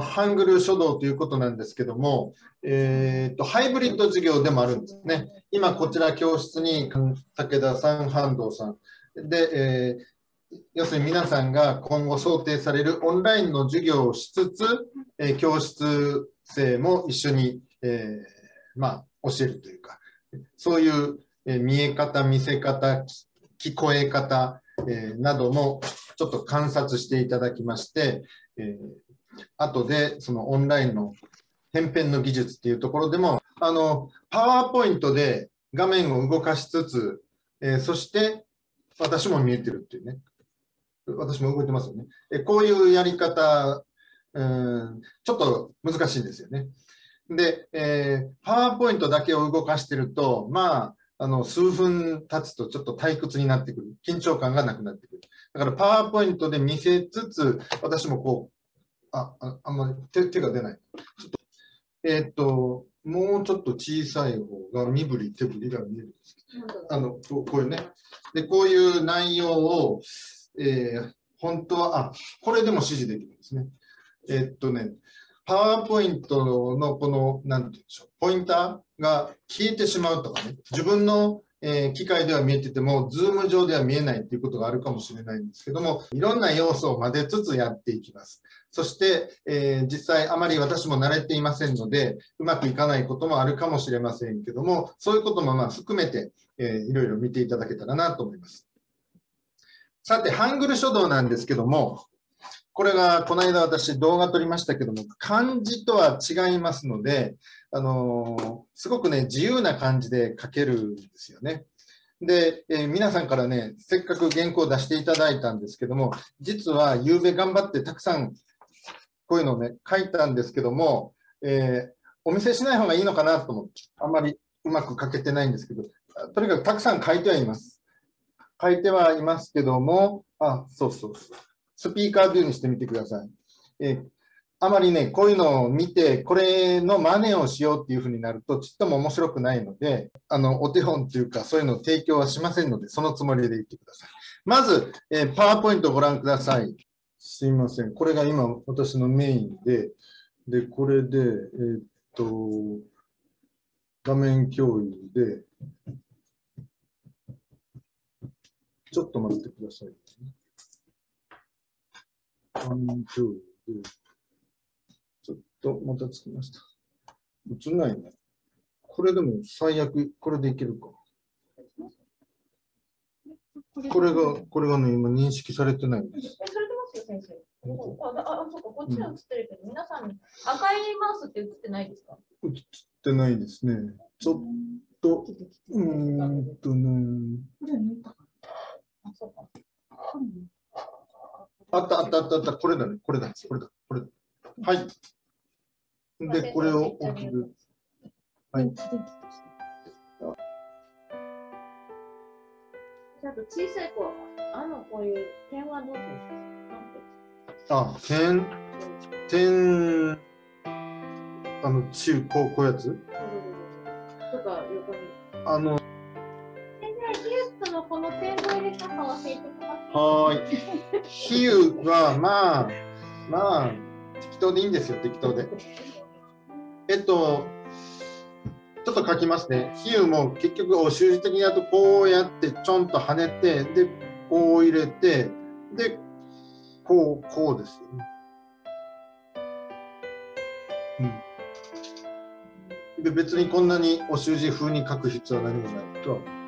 ハングル書道ということなんですけども、ハイブリッド授業でもあるんですね。今こちら教室に武田さん、半藤さんで、要するに皆さんが今後想定されるオンラインの授業をしつつ、教室生も一緒に、教えるというか、そういう、見え方、見せ方、聞こえ方、などもちょっと観察していただきまして、後でそのオンラインの返片の技術っていうところでもパワーポイントで画面を動かしつつ、そして私も見えてるっていうね、私も動いてますよね、こういうやり方ちょっと難しいんですよね。で、パワーポイントだけを動かしてると数分経つとちょっと退屈になってくる、緊張感がなくなってくる。だからパワーポイントで見せつつ、私もこうあんまり 手が出ない。ちょっと、もうちょっと小さい方が身振り手振りが見えるんですけど、こういうね。で、こういう内容を、本当は、これでも指示できるんですね。パワーポイントのこの、なんていうんでしょう、ポインターが消えてしまうとかね、自分の機械では見えてても、ズーム上では見えないっていうことがあるかもしれないんですけども、いろんな要素を混ぜつつやっていきます。そして、実際あまり私も慣れていませんので、うまくいかないこともあるかもしれませんけども、そういうことも含めて、いろいろ見ていただけたらなと思います。さて、ハングル書道なんですけども、これがこの間私動画撮りましたけども、漢字とは違いますので、すごくね、自由な感じで書けるんですよね。で、皆さんからね、せっかく原稿を出していただいたんですけども、実は夕べ頑張ってたくさんこういうのをね、書いたんですけども、お見せしない方がいいのかなと思って、あんまりうまく書けてないんですけど、とにかくたくさん書いてはいます。書いてはいますけども、そう。スピーカービューにしてみてください。あまりね、こういうのを見て、これの真似をしようっていうふうになると、ちっとも面白くないので、お手本というか、そういうのを提供はしませんので、そのつもりでいってください。まず、パワーポイントをご覧ください。すいません。これが今、私のメインで、これで、画面共有で、ちょっと待ってください。ちょっともたつきました。映んないね。これでも最悪、これでいけるか。これがね、今認識されてないんです。されてますよ、先生。そうか、こっちは映ってるけど、皆さん、赤いマウスって映ってないですか？映ってないですね。ちょっと、これは抜いたかな。そうか。あった、これだ。はい。で、これを置きる。はい。あと、小さい子は、こういう点はどうですか？点、中高、こういうやつ？とか、横に。この点を入れたか忘れてください。比喩は適当でいいんですよ、適当で。ちょっと書きますね。比喩も結局習字的にやるとこうやってちょんと跳ねて、でこう入れて、でこうですよね。で別にこんなに習字風に書く必要は何もないとは。